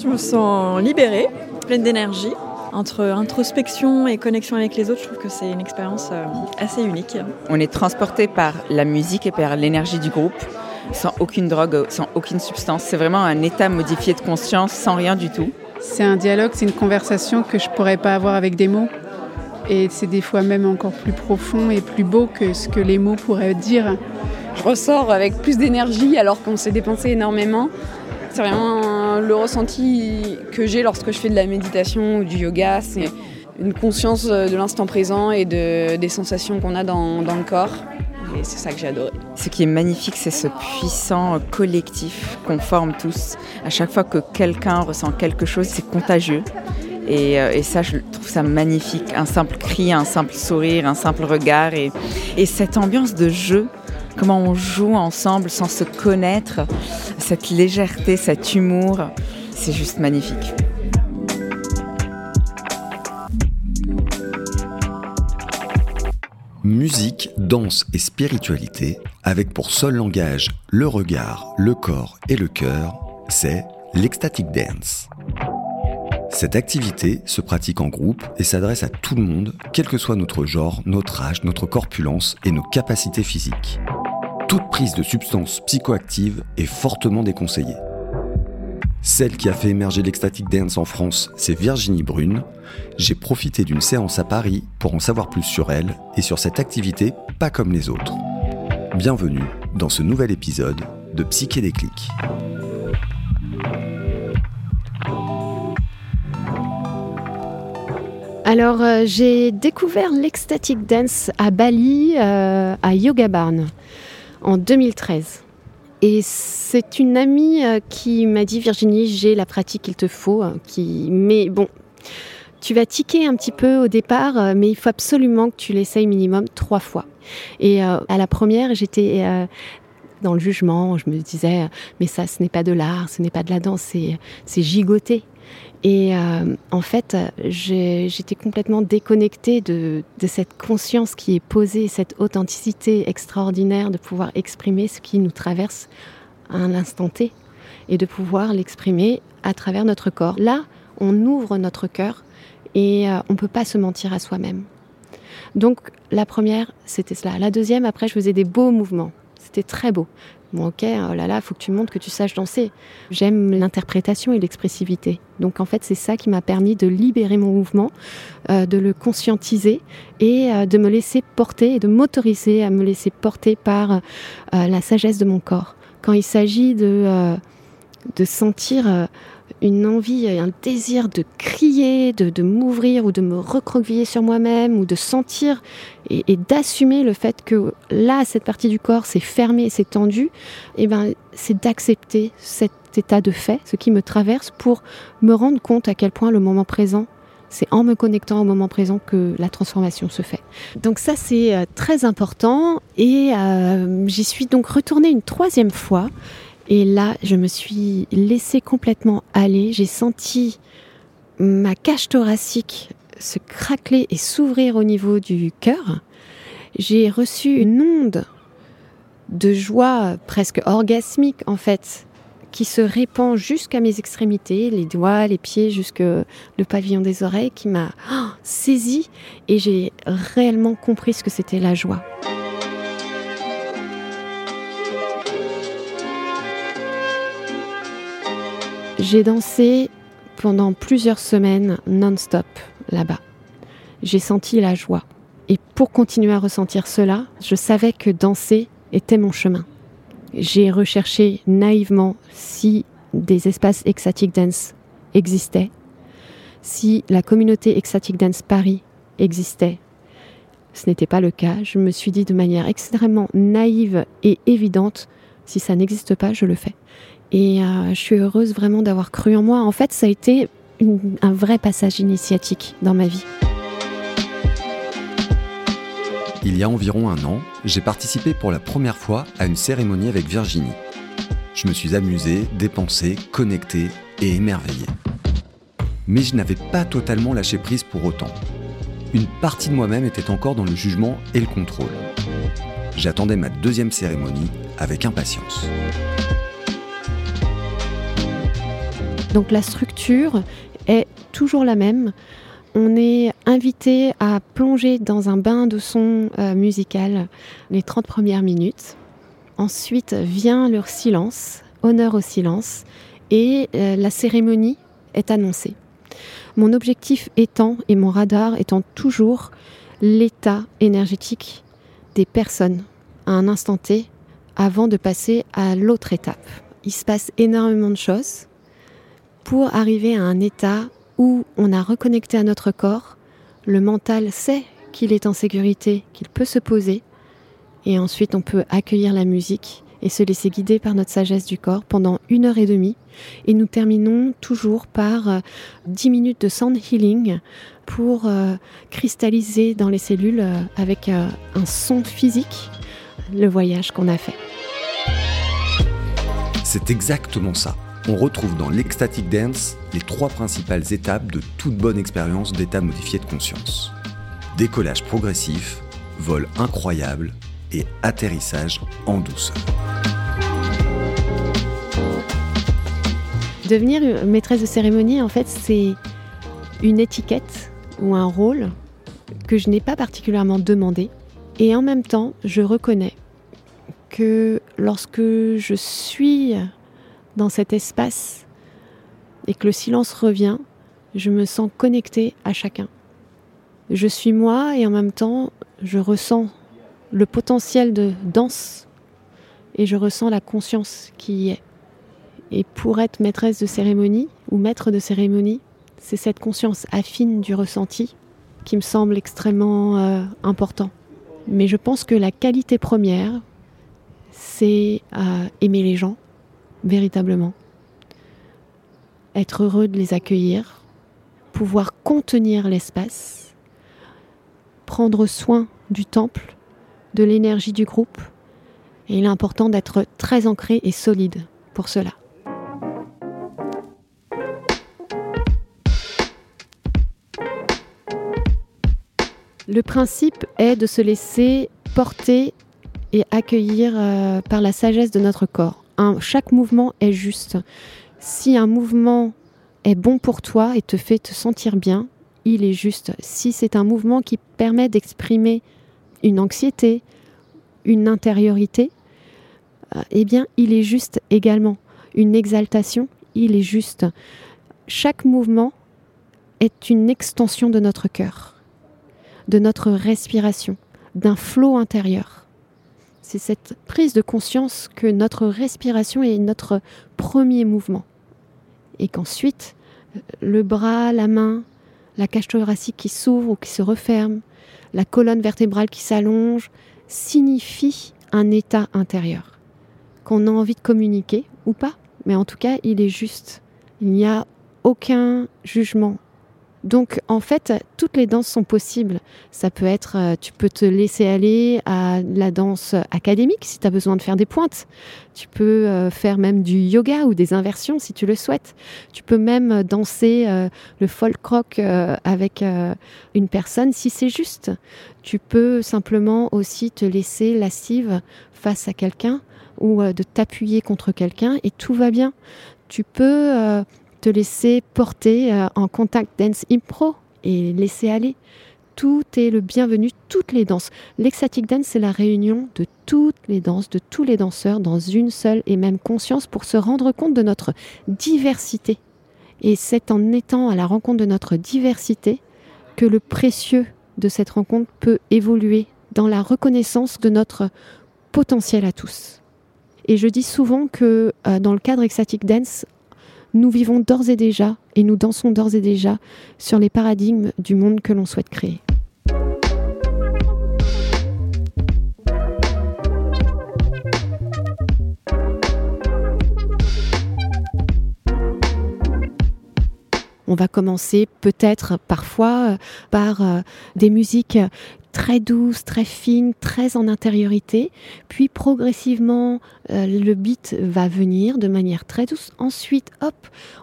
Je me sens libérée, pleine d'énergie. Entre introspection et connexion avec les autres, je trouve que c'est une expérience assez unique. On est transporté par la musique et par l'énergie du groupe, sans aucune drogue, sans aucune substance. C'est vraiment un état modifié de conscience, sans rien du tout. C'est un dialogue, c'est une conversation que je ne pourrais pas avoir avec des mots. Et c'est des fois même encore plus profond et plus beau que ce que les mots pourraient dire. Je ressors avec plus d'énergie alors qu'on s'est dépensé énormément. C'est vraiment le ressenti que j'ai lorsque je fais de la méditation ou du yoga. C'est une conscience de l'instant présent et des sensations qu'on a dans le corps. Et c'est ça que j'ai adoré. Ce qui est magnifique, c'est ce puissant collectif qu'on forme tous. À chaque fois que quelqu'un ressent quelque chose, c'est contagieux. Et ça, je trouve ça magnifique. Un simple cri, un simple sourire, un simple regard. Et cette ambiance de jeu, comment on joue ensemble sans se connaître, cette légèreté, cet humour, c'est juste magnifique. Musique, danse et spiritualité, avec pour seul langage le regard, le corps et le cœur, c'est l'Ecstatic Dance. Cette activité se pratique en groupe et s'adresse à tout le monde, quel que soit notre genre, notre âge, notre corpulence et nos capacités physiques. Toute prise de substances psychoactives est fortement déconseillée. Celle qui a fait émerger l'Ecstatic Dance en France, c'est Virginie Brune. J'ai profité d'une séance à Paris pour en savoir plus sur elle et sur cette activité pas comme les autres. Bienvenue dans ce nouvel épisode de Psyché-déclic. Alors, j'ai découvert l'Ecstatic Dance à Bali, à Yoga Barn, en 2013. Et c'est une amie qui m'a dit « Virginie, j'ai la pratique qu'il te faut, mais bon, tu vas tiquer un petit peu au départ, mais il faut absolument que tu l'essayes minimum 3 fois. » Et à la première, j'étais dans le jugement, je me disais « Mais ça, ce n'est pas de l'art, ce n'est pas de la danse, c'est gigoter. » Et en fait, j'étais complètement déconnectée de cette conscience qui est posée, cette authenticité extraordinaire de pouvoir exprimer ce qui nous traverse à l'instant T et de pouvoir l'exprimer à travers notre corps. Là, on ouvre notre cœur et on ne peut pas se mentir à soi-même. Donc la première, c'était cela. La deuxième, après, je faisais des beaux mouvements. C'était très beau. Bon, ok, oh là là, faut que tu montres que tu saches danser. J'aime l'interprétation et l'expressivité. Donc en fait, c'est ça qui m'a permis de libérer mon mouvement, de le conscientiser et de me laisser porter et de m'autoriser à me laisser porter par la sagesse de mon corps. Quand il s'agit de sentir une envie, un désir de crier, de m'ouvrir ou de me recroqueviller sur moi-même ou de sentir et d'assumer le fait que là, cette partie du corps s'est fermée, s'est tendue, et ben, c'est d'accepter cet état de fait, ce qui me traverse, pour me rendre compte à quel point le moment présent, c'est en me connectant au moment présent que la transformation se fait. Donc ça, c'est très important et j'y suis donc retournée une 3e fois. Et là, je me suis laissée complètement aller. J'ai senti ma cage thoracique se craqueler et s'ouvrir au niveau du cœur. J'ai reçu une onde de joie presque orgasmique, en fait, qui se répand jusqu'à mes extrémités, les doigts, les pieds, jusque le pavillon des oreilles, qui m'a saisie. Et j'ai réellement compris ce que c'était la joie. J'ai dansé pendant plusieurs semaines non-stop là-bas. J'ai senti la joie. Et pour continuer à ressentir cela, je savais que danser était mon chemin. J'ai recherché naïvement si des espaces Ecstatic Dance existaient, si la communauté Ecstatic Dance Paris existait. Ce n'était pas le cas. Je me suis dit de manière extrêmement naïve et évidente, Si ça n'existe pas, je le fais. Et je suis heureuse vraiment d'avoir cru en moi. En fait, ça a été un vrai passage initiatique dans ma vie. Il y a environ un an, j'ai participé pour la première fois à une cérémonie avec Virginie. Je me suis amusé, dépensé, connecté et émerveillé. Mais je n'avais pas totalement lâché prise pour autant. Une partie de moi-même était encore dans le jugement et le contrôle. J'attendais ma deuxième cérémonie avec impatience. Donc la structure est toujours la même. On est invité à plonger dans un bain de son musical les 30 premières minutes. Ensuite vient leur silence, honneur au silence, et la cérémonie est annoncée. Mon objectif étant, et mon radar étant toujours, l'état énergétique des personnes à un instant T avant de passer à l'autre étape. Il se passe énormément de choses pour arriver à un état où on a reconnecté à notre corps, le mental sait qu'il est en sécurité, qu'il peut se poser, et ensuite on peut accueillir la musique et se laisser guider par notre sagesse du corps pendant 1h30. Et nous terminons toujours par 10 minutes de sound healing pour cristalliser dans les cellules avec un son physique le voyage qu'on a fait. C'est exactement ça. On retrouve dans l'Ecstatic Dance les 3 principales étapes de toute bonne expérience d'état modifié de conscience. Décollage progressif, vol incroyable et atterrissage en douceur. Devenir maîtresse de cérémonie, en fait, c'est une étiquette ou un rôle que je n'ai pas particulièrement demandé. Et en même temps, je reconnais que lorsque je suis dans cet espace et que le silence revient, je me sens connectée à chacun. Je suis moi et en même temps, je ressens le potentiel de danse et je ressens la conscience qui y est. Et pour être maîtresse de cérémonie ou maître de cérémonie, c'est cette conscience affine du ressenti qui me semble extrêmement important. Mais je pense que la qualité première, c'est aimer les gens, véritablement. Être heureux de les accueillir, pouvoir contenir l'espace, prendre soin du temple, de l'énergie du groupe. Et il est important d'être très ancré et solide pour cela. Le principe est de se laisser porter et accueillir par la sagesse de notre corps. Chaque mouvement est juste. Si un mouvement est bon pour toi et te fait te sentir bien, il est juste. Si c'est un mouvement qui permet d'exprimer une anxiété, une intériorité, eh bien, il est juste également. Une exaltation, il est juste. Chaque mouvement est une extension de notre cœur, de notre respiration, d'un flot intérieur. C'est cette prise de conscience que notre respiration est notre premier mouvement. Et qu'ensuite, le bras, la main, la cage thoracique qui s'ouvre ou qui se referme, la colonne vertébrale qui s'allonge, signifie un état intérieur qu'on a envie de communiquer ou pas. Mais en tout cas, il est juste. Il n'y a aucun jugement. Donc, en fait, toutes les danses sont possibles. Ça peut être, tu peux te laisser aller à la danse académique si tu as besoin de faire des pointes. Tu peux faire même du yoga ou des inversions si tu le souhaites. Tu peux même danser le folk rock avec une personne si c'est juste. Tu peux simplement aussi te laisser lascive face à quelqu'un ou de t'appuyer contre quelqu'un et tout va bien. Tu peux te laisser porter en contact dance impro et laisser aller. Tout est le bienvenu, toutes les danses. L'Ecstatic Dance, c'est la réunion de toutes les danses, de tous les danseurs dans une seule et même conscience pour se rendre compte de notre diversité. Et c'est en étant à la rencontre de notre diversité que le précieux de cette rencontre peut évoluer dans la reconnaissance de notre potentiel à tous. Et je dis souvent que dans le cadre Ecstatic Dance, nous vivons d'ores et déjà, et nous dansons d'ores et déjà, sur les paradigmes du monde que l'on souhaite créer. On va commencer peut-être parfois par des musiques très douce, très fine, très en intériorité. Puis progressivement, le beat va venir de manière très douce. Ensuite, hop,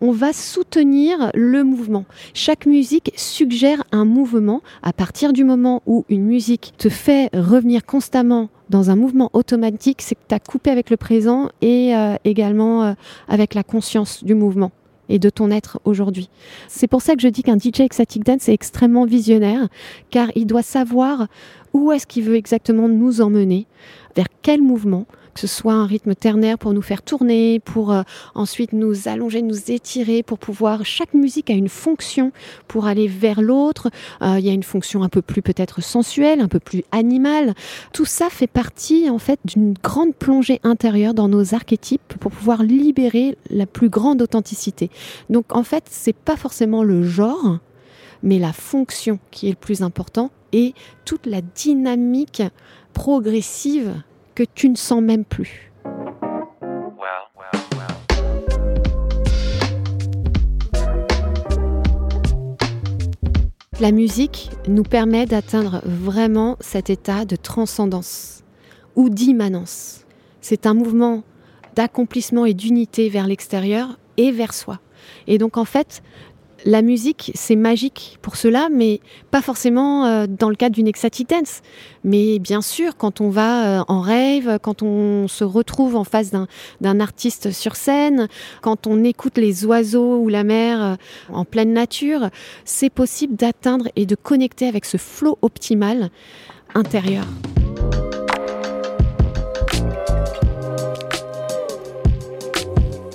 on va soutenir le mouvement. Chaque musique suggère un mouvement. À partir du moment où une musique te fait revenir constamment dans un mouvement automatique, c'est que tu as coupé avec le présent et également avec la conscience du mouvement et de ton être aujourd'hui. C'est pour ça que je dis qu'un DJ Ecstatic Dance est extrêmement visionnaire, car il doit savoir où est-ce qu'il veut exactement nous emmener, vers quel mouvement, que ce soit un rythme ternaire pour nous faire tourner, pour ensuite nous allonger, nous étirer, pour pouvoir... Chaque musique a une fonction pour aller vers l'autre. Il y a une fonction un peu plus peut-être sensuelle, un peu plus animale. Tout ça fait partie en fait d'une grande plongée intérieure dans nos archétypes pour pouvoir libérer la plus grande authenticité. Donc en fait, c'est pas forcément le genre, mais la fonction qui est le plus important et toute la dynamique progressive que tu ne sens même plus. La musique nous permet d'atteindre vraiment cet état de transcendance ou d'immanence. C'est un mouvement d'accomplissement et d'unité vers l'extérieur et vers soi. Et donc en fait, la musique, c'est magique pour cela, mais pas forcément dans le cadre d'une ecstatic dance. Mais bien sûr, quand on va en rave, quand on se retrouve en face d'un artiste sur scène, quand on écoute les oiseaux ou la mer en pleine nature, c'est possible d'atteindre et de connecter avec ce flow optimal intérieur.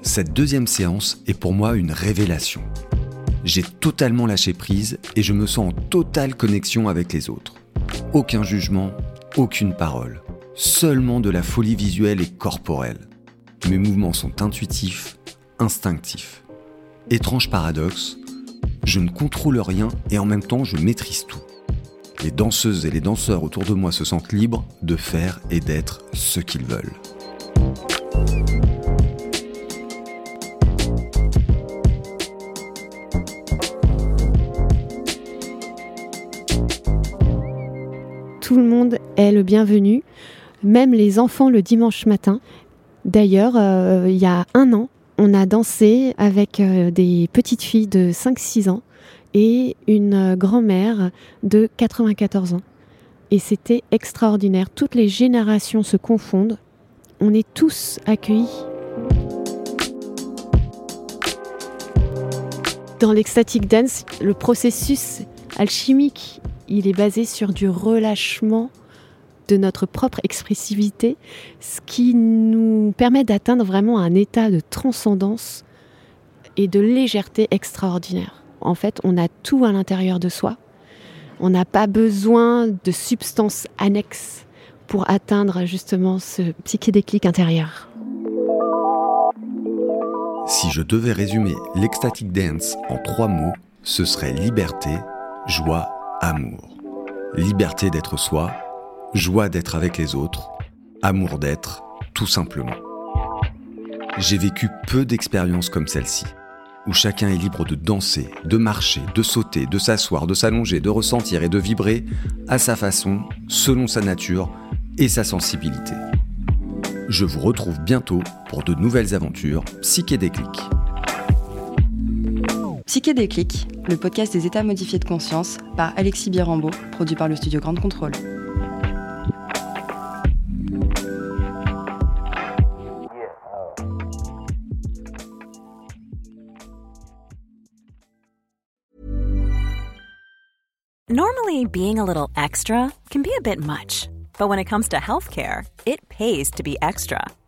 Cette deuxième séance est pour moi une révélation. J'ai totalement lâché prise et je me sens en totale connexion avec les autres. Aucun jugement, aucune parole, seulement de la folie visuelle et corporelle. Mes mouvements sont intuitifs, instinctifs. Étrange paradoxe, je ne contrôle rien et en même temps je maîtrise tout. Les danseuses et les danseurs autour de moi se sentent libres de faire et d'être ce qu'ils veulent. Tout le monde est le bienvenu, même les enfants le dimanche matin. D'ailleurs, il y a 1 an, on a dansé avec des petites filles de 5-6 ans et une grand-mère de 94 ans. Et c'était extraordinaire. Toutes les générations se confondent. On est tous accueillis. Dans l'ecstatic dance, le processus alchimique, il est basé sur du relâchement de notre propre expressivité, ce qui nous permet d'atteindre vraiment un état de transcendance et de légèreté extraordinaire. En fait, on a tout à l'intérieur de soi. On n'a pas besoin de substances annexes pour atteindre justement ce psyché-déclic intérieur. Si je devais résumer l'ecstatic dance en 3 mots, ce serait liberté, joie, amour. Liberté d'être soi, joie d'être avec les autres, amour d'être, tout simplement. J'ai vécu peu d'expériences comme celle-ci, où chacun est libre de danser, de marcher, de sauter, de s'asseoir, de s'allonger, de ressentir et de vibrer à sa façon, selon sa nature et sa sensibilité. Je vous retrouve bientôt pour de nouvelles aventures psychédéliques. Psyché-déclic, le podcast des états modifiés de conscience par Alexis Birambeau, produit par le studio Grande Contrôle. Normally, being a little extra can be a bit much, but when it comes to healthcare, it pays to be extra.